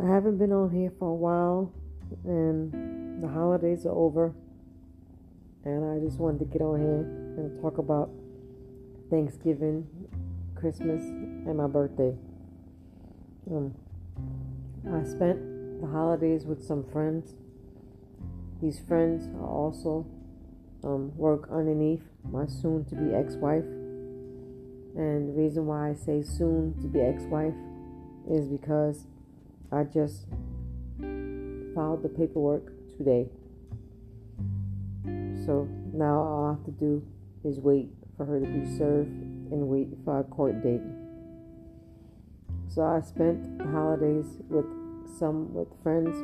I haven't been on here for a while, and the holidays are over, and I just wanted to get on here and talk about Thanksgiving, Christmas, and my birthday. I spent the holidays with some friends. These friends also work underneath my soon-to-be ex-wife. And the reason why I say soon-to-be ex-wife is because I just filed the paperwork today. So now all I have to do is wait for her to be served and wait for a court date. So I spent the holidays with friends,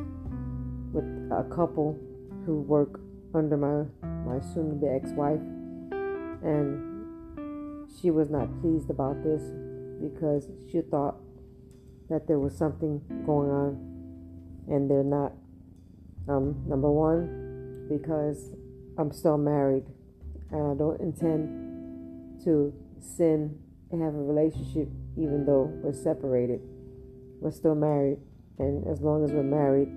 with a couple who work under my soon-to-be ex-wife, and she was not pleased about this because she thought that there was something going on, and they're not. Number one, because I'm still married, and I don't intend to sin and have a relationship even though we're separated. We're still married, and as long as we're married,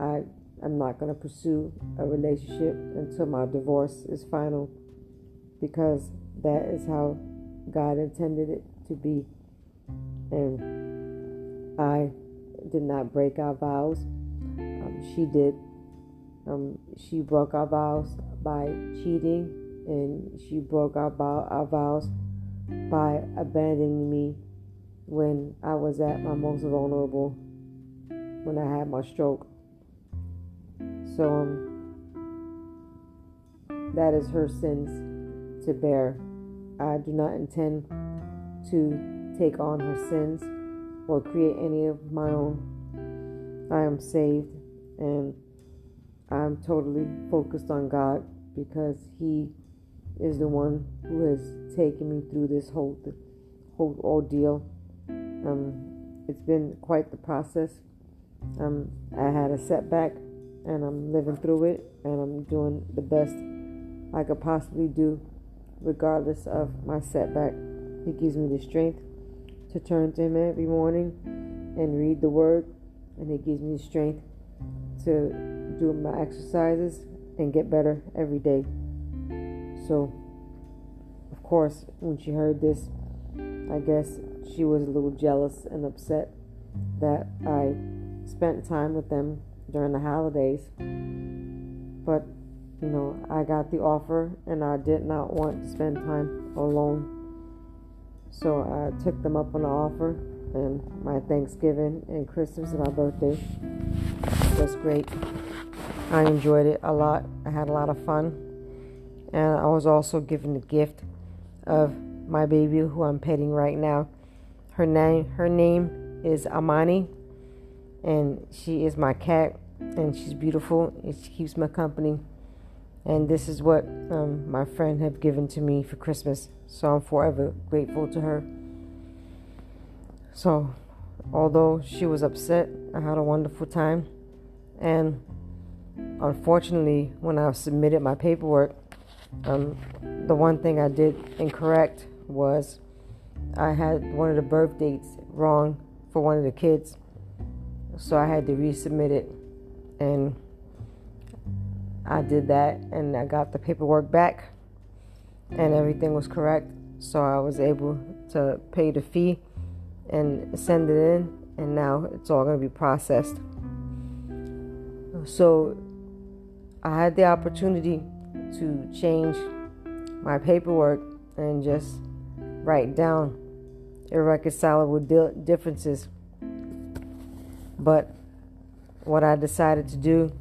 I'm not going to pursue a relationship until my divorce is final, because that is how God intended it to be. And I did not break our vows. She did. She broke our vows by cheating, and she broke our vows by abandoning me when I was at my most vulnerable, when I had my stroke. So that is her sins to bear. I do not intend to take on her sins or create any of my own. I am saved, and I'm totally focused on God, because He is the one who has taken me through this whole ordeal. It's been quite the process. I had a setback, and I'm living through it, and I'm doing the best I could possibly do regardless of my setback. He gives me the strength to turn to Him every morning and read the Word, and He gives me the strength to do my exercises and get better every day. So, of course, when she heard this, I guess she was a little jealous and upset that I spent time with them during the holidays. But, you know, I got the offer, and I did not want to spend time alone. So I took them up on the offer, and my Thanksgiving and Christmas and my birthday was great. I enjoyed it a lot. I had a lot of fun. And I was also given the gift of my baby, who I'm petting right now. Her name is Amani, and she is my cat, and she's beautiful, and she keeps my company. And this is what my friend had given to me for Christmas, so I'm forever grateful to her. So, although she was upset, I had a wonderful time. And unfortunately, when I submitted my paperwork, the one thing I did incorrect was I had one of the birth dates wrong for one of the kids, so I had to resubmit it, and I did that, and I got the paperwork back, and everything was correct, so I was able to pay the fee and send it in, and now it's all going to be processed. So I had the opportunity to change my paperwork and just write down irreconcilable differences. But what I decided to do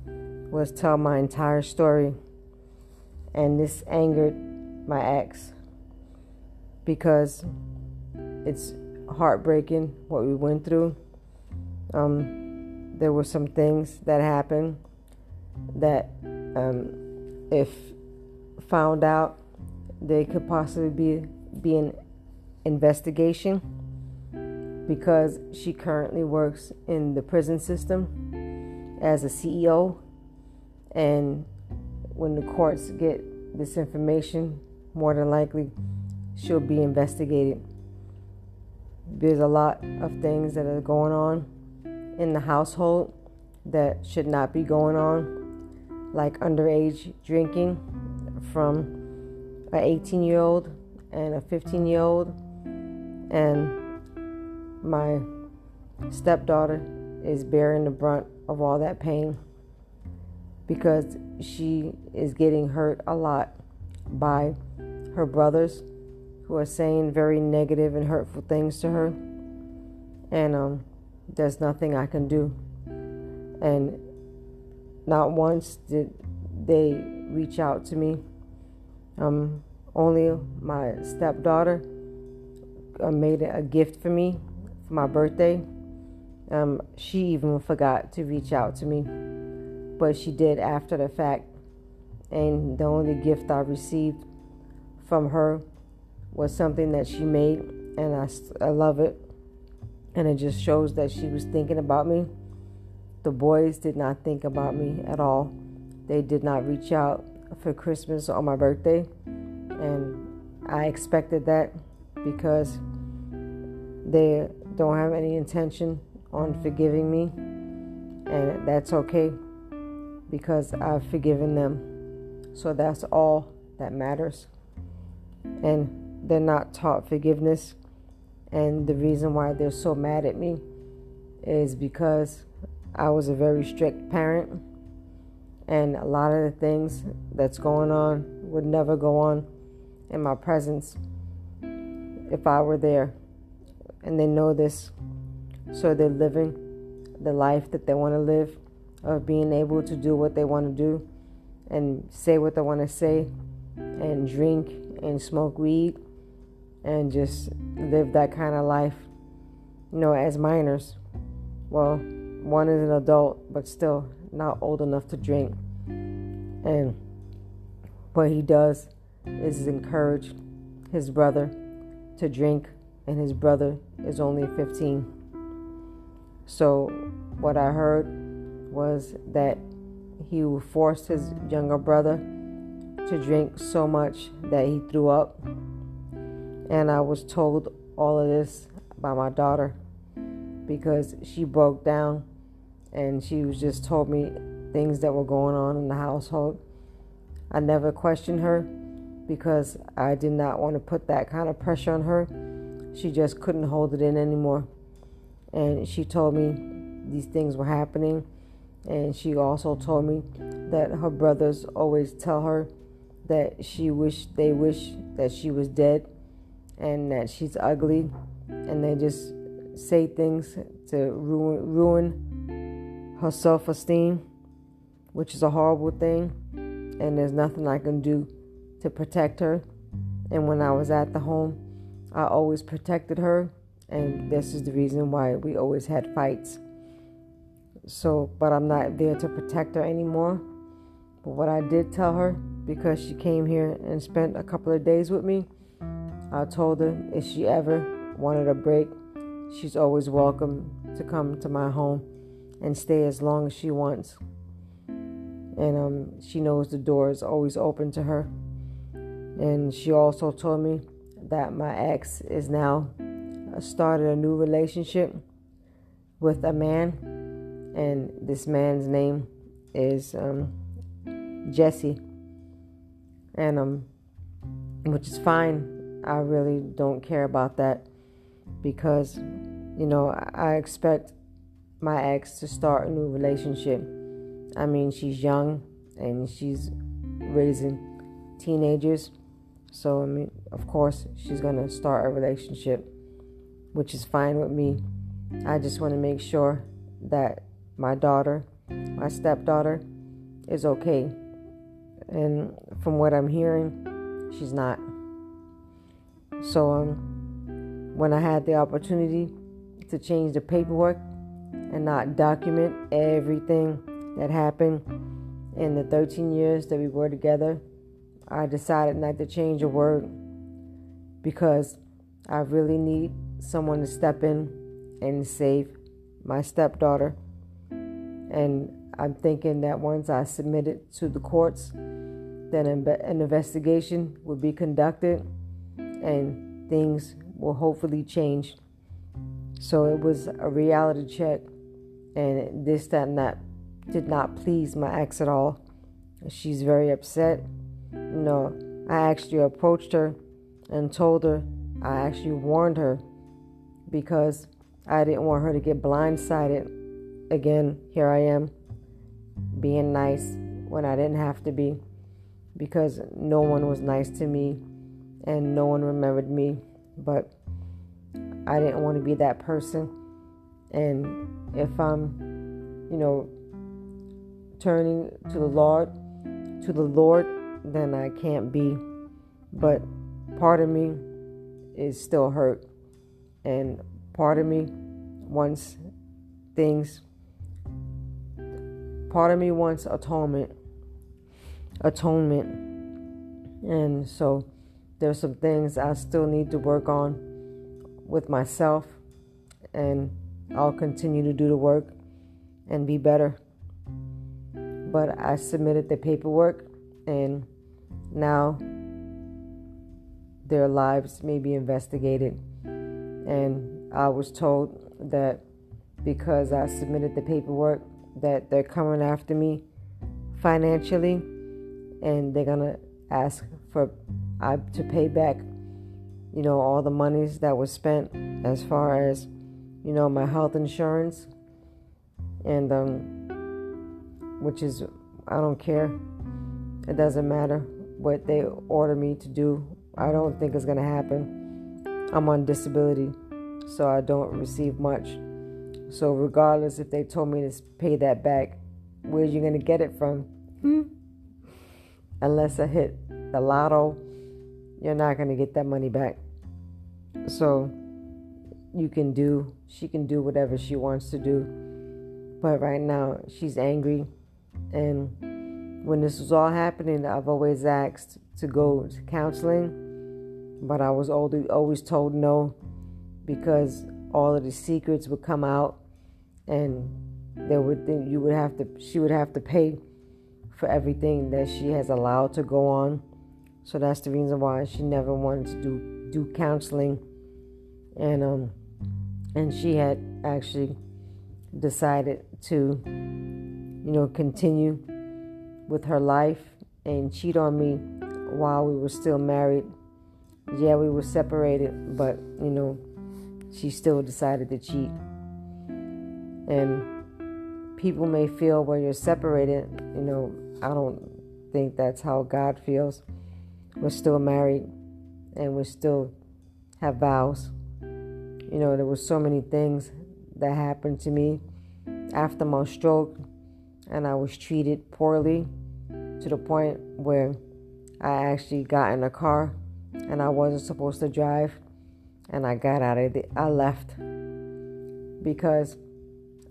was tell my entire story, and this angered my ex, because it's heartbreaking what we went through. There were some things that happened that if found out, there could possibly be an investigation, because she currently works in the prison system as a CEO, and when the courts get this information, more than likely she'll be investigated. There's a lot of things that are going on, in the household that should not be going on, like underage drinking from an 18-year-old and a 15-year-old. And my stepdaughter is bearing the brunt of all that pain because she is getting hurt a lot by her brothers who are saying very negative and hurtful things to her. And there's nothing I can do. And not once did they reach out to me. Only my stepdaughter made a gift for me for my birthday. She even forgot to reach out to me, but she did after the fact. And the only gift I received from her was something that she made, and I love it. And it just shows that she was thinking about me. The boys did not think about me at all. They did not reach out for Christmas or my birthday, and I expected that because they don't have any intention on forgiving me, and that's okay because I've forgiven them. So that's all that matters. And they're not taught forgiveness, and the reason why they're so mad at me is because I was a very strict parent, and a lot of the things that's going on would never go on in my presence if I were there, and they know this. So they're living the life that they want to live, of being able to do what they want to do and say what they want to say and drink and smoke weed and just live that kind of life, as minors. Well, one is an adult, but still not old enough to drink. And what he does is encourage his brother to drink, and his brother is only 15. So what I heard was that he forced his younger brother to drink so much that he threw up. And I was told all of this by my daughter because she broke down, and she was just told me things that were going on in the household. I never questioned her because I did not want to put that kind of pressure on her. She just couldn't hold it in anymore. And she told me these things were happening, and she also told me that her brothers always tell her that they wish that she was dead and that she's ugly, and they just say things to ruin her self-esteem, which is a horrible thing, and there's nothing I can do to protect her. And when I was at the home, I always protected her, and this is the reason why we always had fights. So, but I'm not there to protect her anymore. But what I did tell her, because she came here and spent a couple of days with me, I told her if she ever wanted a break, she's always welcome to come to my home and stay as long as she wants. And she knows the door is always open to her. And she also told me that my ex is now started a new relationship with a man, and this man's name is Jesse. And which is fine. I really don't care about that because I expect my ex to start a new relationship. I mean, she's young and she's raising teenagers, so I mean, of course she's gonna start a relationship, which is fine with me. I just want to make sure that my stepdaughter, is okay. And from what I'm hearing, she's not. So when I had the opportunity to change the paperwork and not document everything that happened in the 13 years that we were together, I decided not to change a word because I really need someone to step in and save my stepdaughter. And I'm thinking that once I submit it to the courts, then an investigation will be conducted and things will hopefully change. So it was a reality check, and this, that, and that did not please my ex at all. She's very upset. No, I actually approached her and told her, I actually warned her because I didn't want her to get blindsided. Again, here I am being nice when I didn't have to be, because no one was nice to me and no one remembered me, but I didn't want to be that person. And if I'm, turning to the Lord, then I can't be. But part of me is still hurt, and part of me wants atonement. And so there's some things I still need to work on with myself, and I'll continue to do the work and be better. But I submitted the paperwork, and now their lives may be investigated. And I was told that because I submitted the paperwork that they're coming after me financially, and they're going to ask for to pay back, all the monies that was spent as far as, my health insurance, and which is, I don't care. It doesn't matter what they order me to do. I don't think it's going to happen. I'm on disability, so I don't receive much. So regardless if they told me to pay that back, where are you going to get it from? Unless I hit the lotto, you're not going to get that money back. So she can do whatever she wants to do. But right now, she's angry. And when this was all happening, I've always asked to go to counseling, but I was always told no, because all of the secrets would come out, and she would have to pay for everything that she has allowed to go on. So that's the reason why she never wanted to do counseling. And she had actually decided to, continue with her life and cheat on me while we were still married. Yeah, we were separated, but she still decided to cheat. And people may feel when you're separated, I don't think that's how God feels. We're still married, and we still have vows. There were so many things that happened to me after my stroke, and I was treated poorly to the point where I actually got in a car and I wasn't supposed to drive, and I got out of it. I left because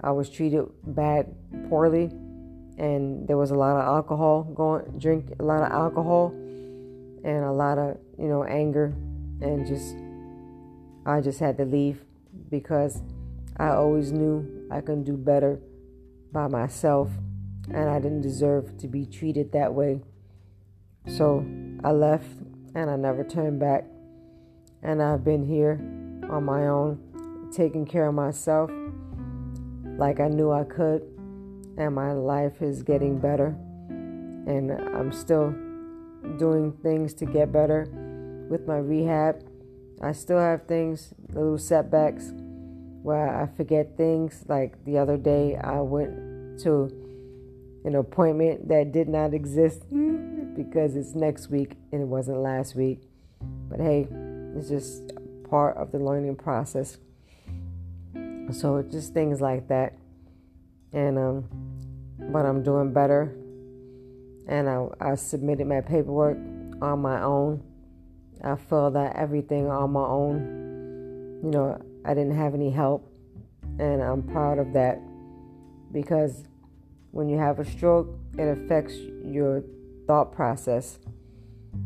I was treated poorly, and there was a lot of alcohol and a lot of, anger, and I just had to leave because I always knew I can do better by myself, and I didn't deserve to be treated that way. So I left, and I never turned back. And I've been here on my own, taking care of myself like I knew I could, and my life is getting better. And I'm still doing things to get better with my rehab. I still have little setbacks where I forget things. Like the other day, I went to an appointment that did not exist because it's next week and it wasn't last week. But hey, it's just part of the learning process. So just things like that. And but I'm doing better. And I submitted my paperwork on my own. I filled out everything on my own. I didn't have any help. And I'm proud of that, because when you have a stroke, it affects your thought process.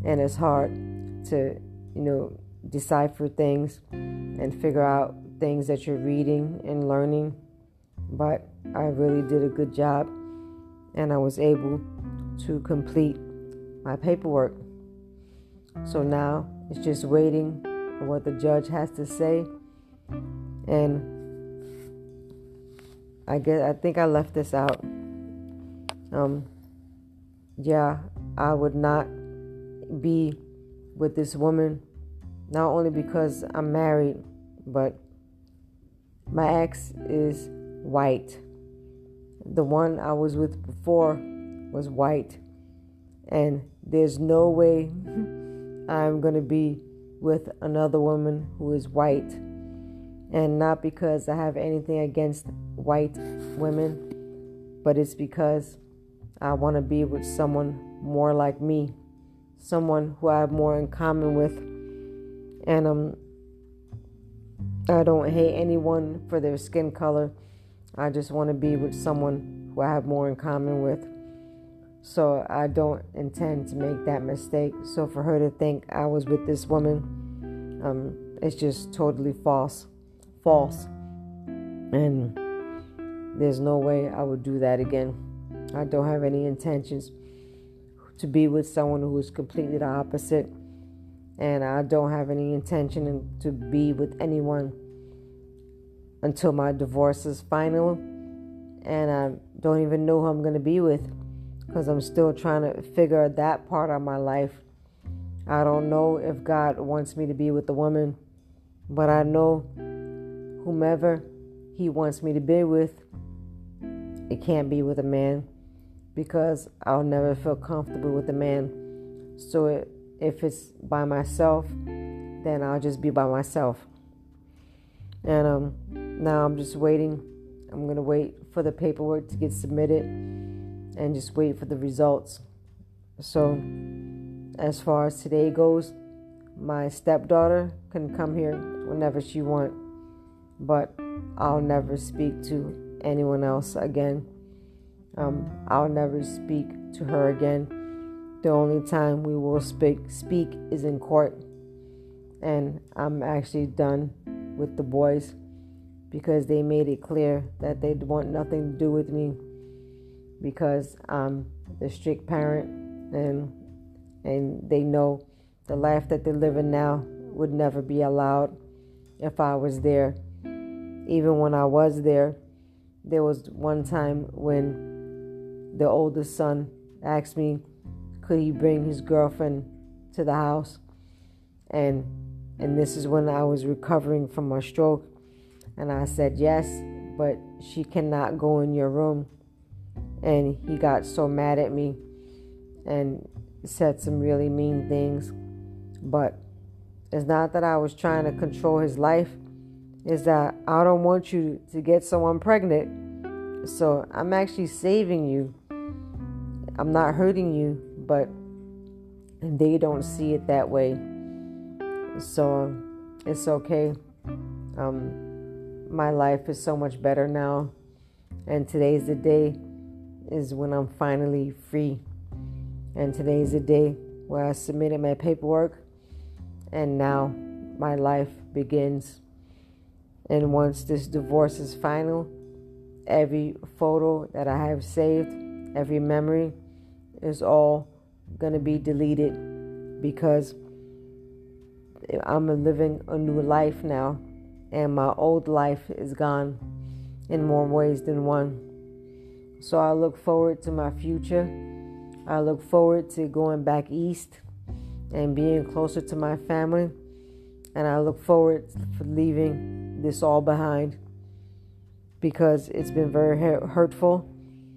And it's hard to, decipher things and figure out things that you're reading and learning. But I really did a good job, and I was able to complete my paperwork. So now it's just waiting for what the judge has to say. And I think I left this out. Yeah, I would not be with this woman, not only because I'm married, but my ex is white. The one I was with before was white, and there's no way I'm going to be with another woman who is white. And not because I have anything against white women, but it's because I want to be with someone more like me, someone who I have more in common with. And I don't hate anyone for their skin color. I just want to be with someone who I have more in common with. So I don't intend to make that mistake. So for her to think I was with this woman, it's just totally false. And there's no way I would do that again. I don't have any intentions to be with someone who is completely the opposite. And I don't have any intention to be with anyone until my divorce is final. And I don't even know who I'm going to be with, because I'm still trying to figure that part of my life. I don't know if God wants me to be with a woman, but I know whomever He wants me to be with, it can't be with a man, because I'll never feel comfortable with a man. So if it's by myself, then I'll just be by myself. And now I'm just waiting. I'm going to wait for the paperwork to get submitted and just wait for the results. So as far as today goes, my stepdaughter can come here whenever she wants, but I'll never speak to anyone else again. I'll never speak to her again. The only time we will speak is in court. And I'm actually done with the boys, because they made it clear that they want nothing to do with me, because I'm the strict parent, and they know the life that they're living now would never be allowed if I was there. Even when I was there, there was one time when the oldest son asked me, could he bring his girlfriend to the house? And this is when I was recovering from my stroke. And I said, yes, but she cannot go in your room. And he got so mad at me and said some really mean things. But it's not that I was trying to control his life. It's that I don't want you to get someone pregnant. So I'm actually saving you. I'm not hurting you, but they don't see it that way. So it's okay. My life is so much better now. And today's the day is when I'm finally free. And today's the day where I submitted my paperwork. And now my life begins. And once this divorce is final, every photo that I have saved, every memory is all going to be deleted, because I'm living a new life now, and my old life is gone in more ways than one. So I look forward to my future. I look forward to going back east and being closer to my family. And I look forward to leaving this all behind, because it's been very hurtful,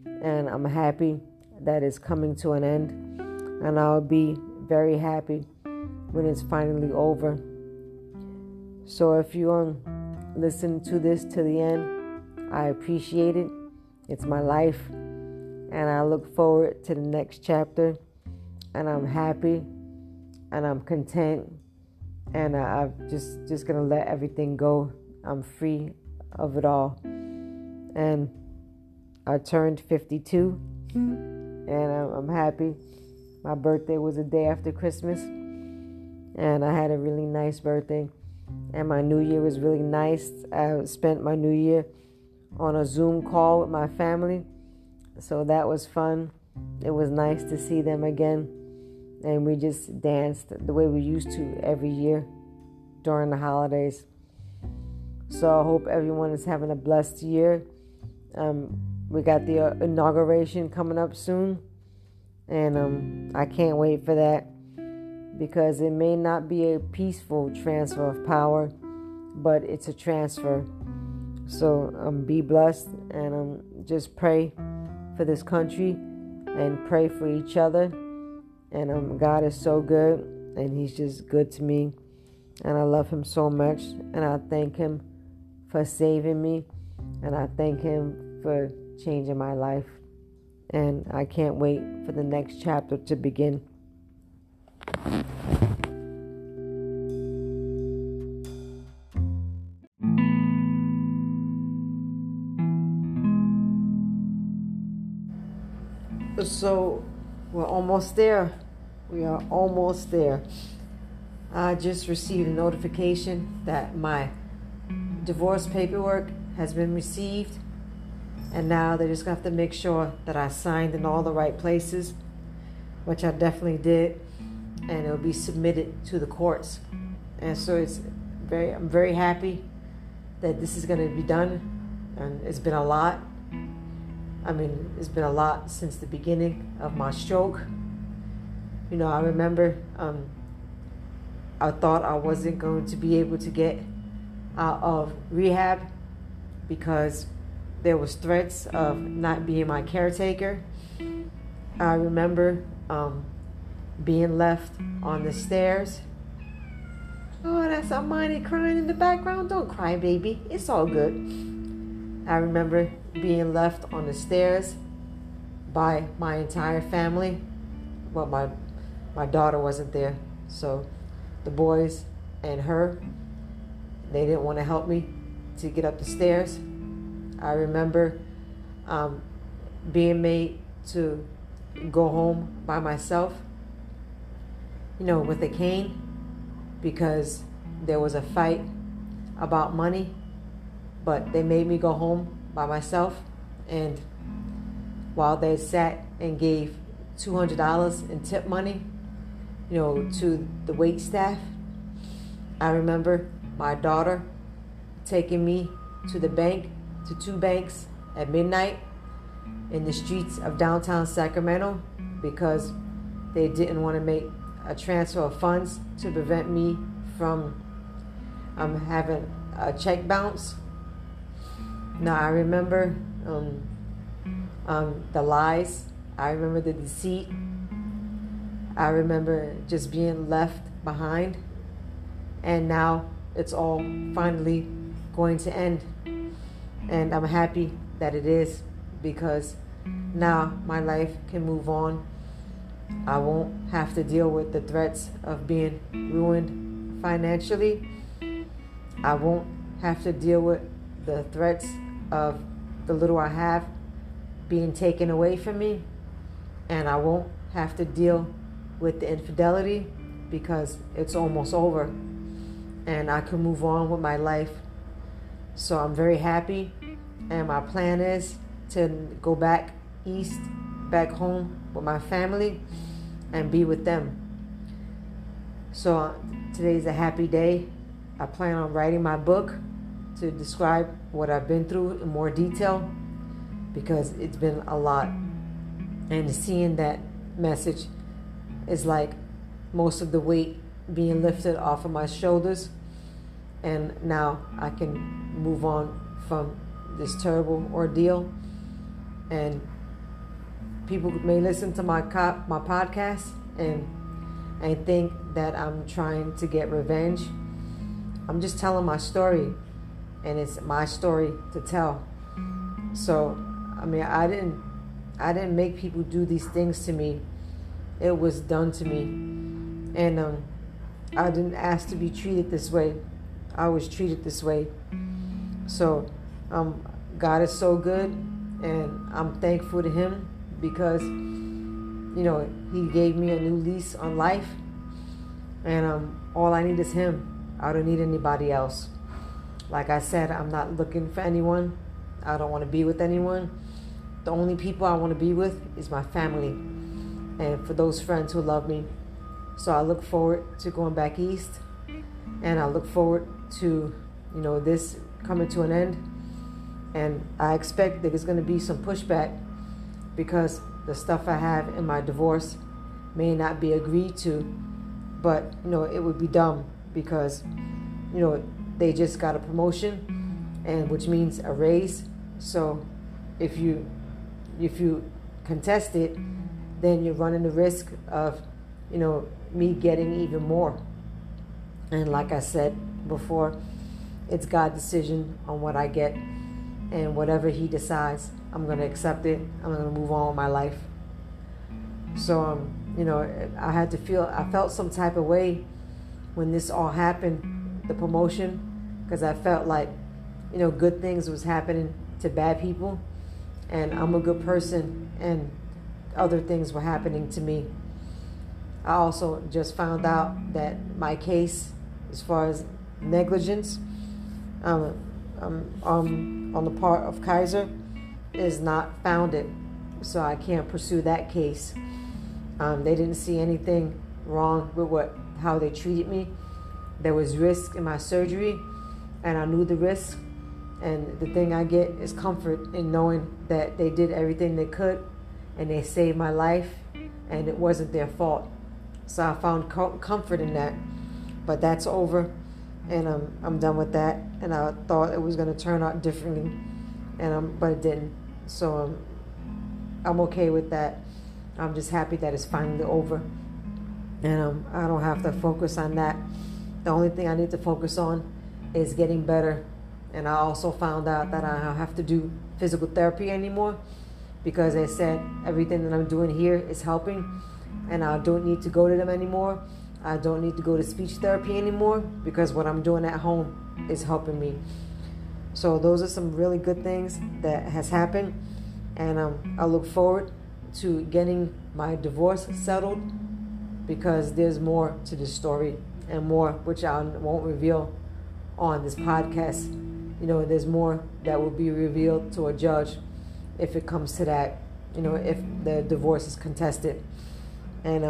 and I'm happy that it's coming to an end, and I'll be very happy when it's finally over. So if you listen to this to the end, I appreciate it. It's my life, and I look forward to the next chapter, and I'm happy, and I'm content, and I'm just gonna let everything go. I'm free of it all. And I turned 52. And I'm happy. My birthday was a day after Christmas. And I had a really nice birthday. And my New Year was really nice. I spent my New Year on a Zoom call with my family. So that was fun. It was nice to see them again. And we just danced the way we used to every year during the holidays. So I hope everyone is having a blessed year. We got the inauguration coming up soon, and I can't wait for that, because it may not be a peaceful transfer of power, but it's a transfer. So be blessed, and just pray for this country and pray for each other. And God is so good, and he's just good to me, and I love him so much, and I thank him for saving me, and I thank him for changing my life, and I can't wait for the next chapter to begin. So we're almost there. We are almost there. I just received a notification that my divorce paperwork has been received, and now they just have to make sure that I signed in all the right places, which I definitely did, and it'll be submitted to the courts. And so I'm very happy that this is going to be done, and it's been a lot. I mean, it's been a lot since the beginning of my stroke. You know, I remember I thought I wasn't going to be able to get out of rehab because there was threats of not being my caretaker. I remember being left on the stairs. Oh, that's Amani crying in the background. Don't cry, baby. It's all good. I remember being left on the stairs by my entire family. Well, my daughter wasn't there, so the boys and her, they didn't want to help me to get up the stairs. I remember being made to go home by myself, you know, with a cane, because there was a fight about money, but they made me go home by myself. And while they sat and gave $200 in tip money, you know, to the wait staff, I remember my daughter taking me to the bank, to two banks at midnight in the streets of downtown Sacramento, because they didn't want to make a transfer of funds to prevent me from having a check bounce. Now, I remember the lies. I remember the deceit. I remember just being left behind. And now it's all finally going to end. And I'm happy that it is, because now my life can move on. I won't have to deal with the threats of being ruined financially. I won't have to deal with the threats of the little I have being taken away from me, and I won't have to deal with the infidelity, because it's almost over and I can move on with my life. So I'm very happy, and my plan is to go back east, back home with my family, and be with them. So today's a happy day. I plan on writing my book to describe what I've been through in more detail, because it's been a lot. And seeing that message is like most of the weight being lifted off of my shoulders, and now I can move on from this terrible ordeal. And people may listen to my podcast and think that I'm trying to get revenge. I'm just telling my story, and it's my story to tell. So, I mean, I didn't make people do these things to me. It was done to me. And I didn't ask to be treated this way. I was treated this way. So, God is so good, and I'm thankful to him, because, you know, he gave me a new lease on life. And all I need is him. I don't need anybody else. Like I said, I'm not looking for anyone. I don't want to be with anyone. The only people I want to be with is my family, and for those friends who love me. So I look forward to going back east, and I look forward to, you know, this coming to an end. And I expect that there's going to be some pushback because the stuff I have in my divorce may not be agreed to, but, you know, it would be dumb because, you know, they just got a promotion, and which means a raise. So if you contest it, then you're running the risk of, you know, me getting even more. And like I said before, it's God's decision on what I get, and whatever he decides, I'm going to accept it. I'm going to move on with my life. So, you know, I felt some type of way when this all happened, the promotion, because I felt like, you know, good things was happening to bad people, and I'm a good person, and other things were happening to me. I also just found out that my case, as far as negligence, on the part of Kaiser, is not founded, so I can't pursue that case. They didn't see anything wrong with how they treated me. There was risk in my surgery, and I knew the risk. And the thing I get is comfort in knowing that they did everything they could, and they saved my life, and it wasn't their fault. So I found comfort in that. But that's over, and I'm done with that. And I thought it was going to turn out differently, and but it didn't. So I'm okay with that. I'm just happy that it's finally over, and I don't have to focus on that. The only thing I need to focus on is getting better. And I also found out that I don't have to do physical therapy anymore, because they said everything that I'm doing here is helping, and I don't need to go to them anymore. I don't need to go to speech therapy anymore, because what I'm doing at home is helping me. So those are some really good things that has happened, and I look forward to getting my divorce settled, because there's more to this story, and more which I won't reveal on this podcast. You know, there's more that will be revealed to a judge if it comes to that, you know, if the divorce is contested. And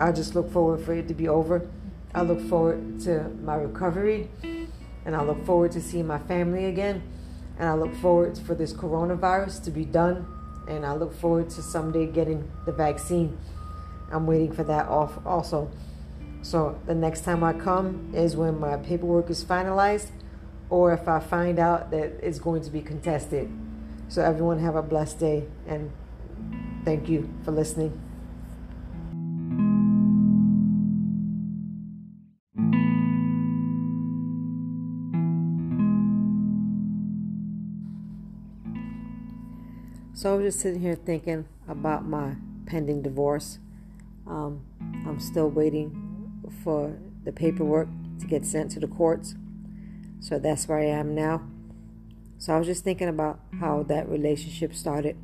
I just look forward for it to be over. I look forward to my recovery, and I look forward to seeing my family again, and I look forward for this coronavirus to be done, and I look forward to someday getting the vaccine. I'm waiting for that off also. So the next time I come is when my paperwork is finalized, or if I find out that it's going to be contested. So everyone have a blessed day, and thank you for listening. So I was just sitting here thinking about my pending divorce. I'm still waiting for the paperwork to get sent to the courts. So that's where I am now. So I was just thinking about how that relationship started,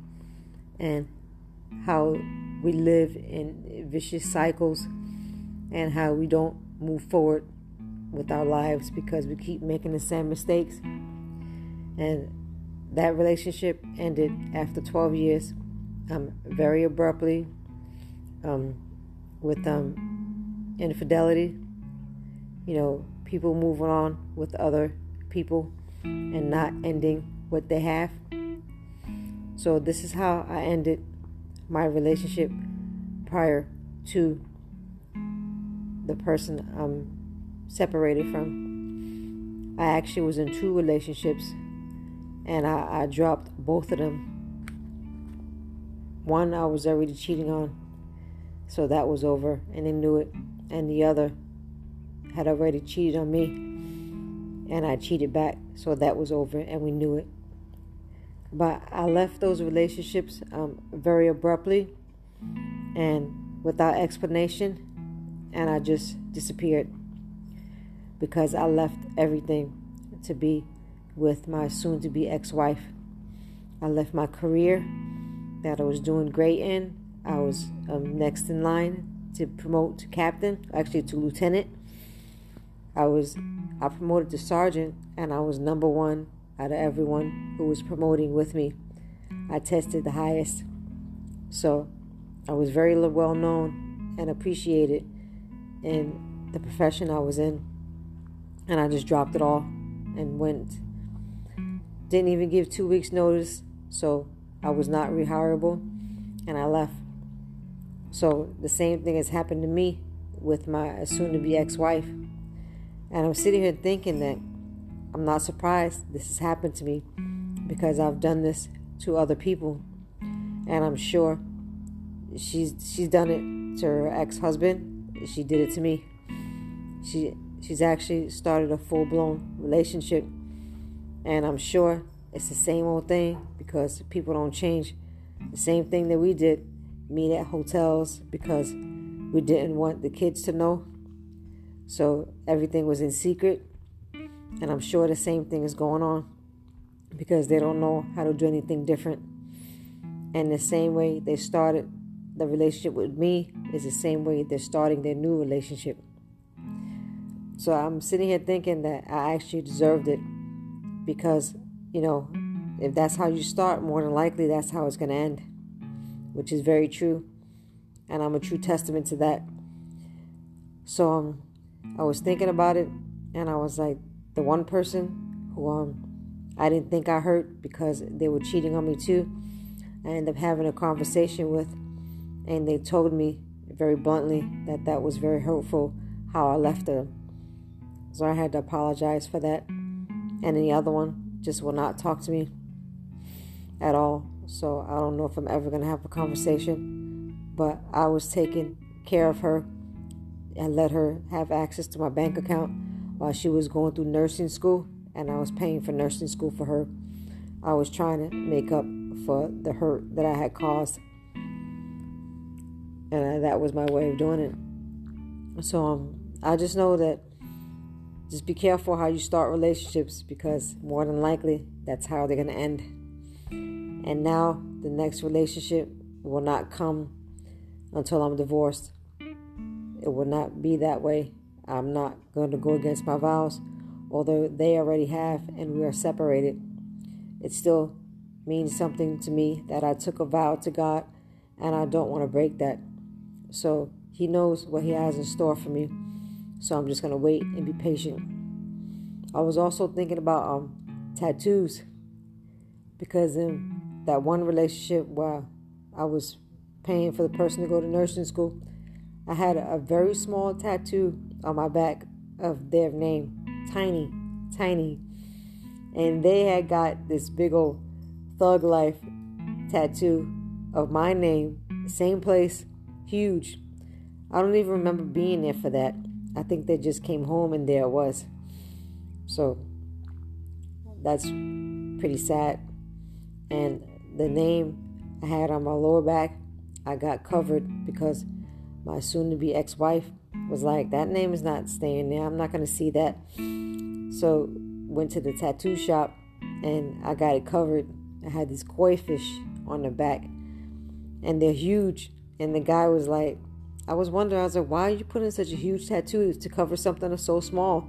and how we live in vicious cycles, and how we don't move forward with our lives because we keep making the same mistakes. And that relationship ended after 12 years, very abruptly, with infidelity. You know, people moving on with other people and not ending what they have. So this is how I ended my relationship prior to the person I'm separated from. I actually was in two relationships, and I dropped both of them. One I was already cheating on, so that was over, and they knew it. And the other had already cheated on me, and I cheated back, so that was over, and we knew it. But I left those relationships very abruptly and without explanation, and I just disappeared, because I left everything to be with my soon-to-be ex-wife. I left my career that I was doing great in. I was next in line to promote to captain, actually to lieutenant. I promoted to sergeant, and I was number one out of everyone who was promoting with me. I tested the highest. So I was very well known and appreciated in the profession I was in, and I just dropped it all and went. Didn't even give 2 weeks notice, so I was not rehireable, and I left. So the same thing has happened to me with my soon-to-be ex-wife. And I'm sitting here thinking that I'm not surprised this has happened to me, because I've done this to other people. And I'm sure she's done it to her ex-husband. She did it to me. She's actually started a full-blown relationship. And I'm sure it's the same old thing, because people don't change. The same thing that we did, meet at hotels because we didn't want the kids to know. So everything was in secret. And I'm sure the same thing is going on, because they don't know how to do anything different. And the same way they started the relationship with me is the same way they're starting their new relationship. So I'm sitting here thinking that I actually deserved it, because, you know, if that's how you start, more than likely that's how it's going to end, which is very true. And I'm a true testament to that. So I was thinking about it, and I was like, the one person who I didn't think I hurt because they were cheating on me too, I ended up having a conversation with, and they told me very bluntly that that was very hurtful, how I left them. So I had to apologize for that. And the other one just will not talk to me at all. So I don't know if I'm ever going to have a conversation. But I was taking care of her and let her have access to my bank account while she was going through nursing school. And I was paying for nursing school for her. I was trying to make up for the hurt that I had caused. And that was my way of doing it. So I just know that just be careful how you start relationships, because more than likely that's how they're going to end. And now the next relationship will not come until I'm divorced. It will not be that way. I'm not going to go against my vows, although they already have and we are separated. It still means something to me that I took a vow to God, and I don't want to break that. So He knows what He has in store for me. So I'm just going to wait and be patient. I was also thinking about tattoos, because in that one relationship where I was paying for the person to go to nursing school, I had a very small tattoo on my back of their name. Tiny, tiny. And they had got this big old Thug Life tattoo of my name, same place, huge. I don't even remember being there for that. I think they just came home and there it was. So that's pretty sad. And the name I had on my lower back, I got covered because my soon-to-be ex-wife was like, that name is not staying there. I'm not going to see that. So went to the tattoo shop and I got it covered. I had these koi fish on the back and they're huge. And the guy was like, I was wondering, I was like, why are you putting such a huge tattoo to cover something so small?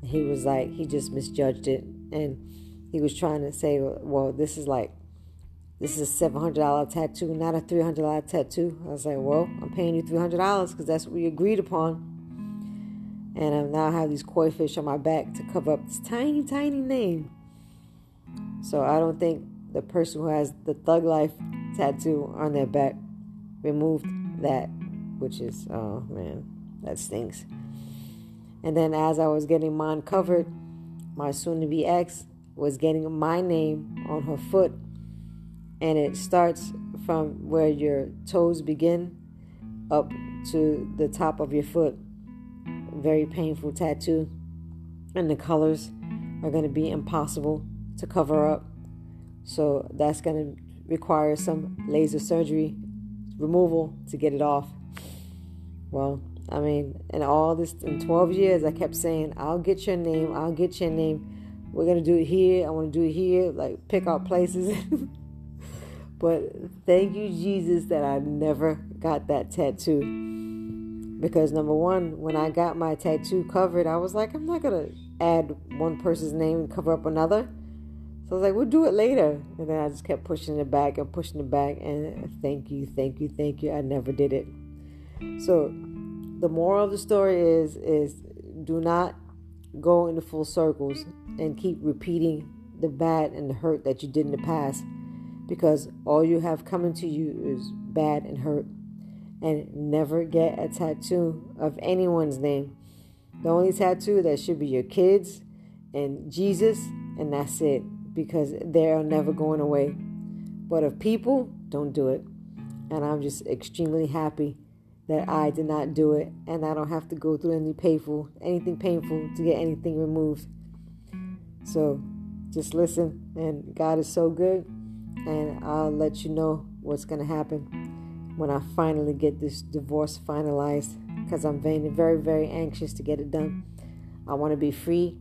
And he was like, he just misjudged it. And he was trying to say, well, this is a $700 tattoo, not a $300 tattoo. I was like, well, I'm paying you $300 because that's what we agreed upon. And I now have these koi fish on my back to cover up this tiny, tiny name. So I don't think the person who has the Thug Life tattoo on their back removed that. Which is, oh man, that stinks. And then as I was getting mine covered, my soon-to-be ex was getting my name on her foot. And it starts from where your toes begin up to the top of your foot. Very painful tattoo. And the colors are going to be impossible to cover up. So that's going to require some laser surgery removal to get it off. Well, I mean, in 12 years, I kept saying, I'll get your name. We're going to do it here. I want to do it here. Like, pick out places. But thank you, Jesus, that I never got that tattoo. Because, number one, when I got my tattoo covered, I was like, I'm not going to add one person's name and cover up another. So I was like, we'll do it later. And then I just kept pushing it back. And thank you. I never did it. So the moral of the story is do not go into full circles and keep repeating the bad and the hurt that you did in the past, because all you have coming to you is bad and hurt. And never get a tattoo of anyone's name. The only tattoo that should be your kids and Jesus, and that's it, because they are never going away. But of people, don't do it. And I'm just extremely happy that I did not do it, and I don't have to go through anything painful to get anything removed. So just listen, and God is so good, and I'll let you know what's going to happen when I finally get this divorce finalized, because I'm very, very anxious to get it done. I want to be free.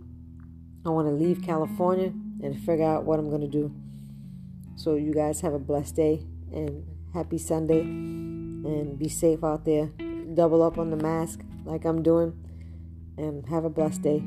I want to leave California and figure out what I'm going to do. So you guys have a blessed day and happy Sunday, and be safe out there. Double up on the mask like I'm doing, and have a blessed day.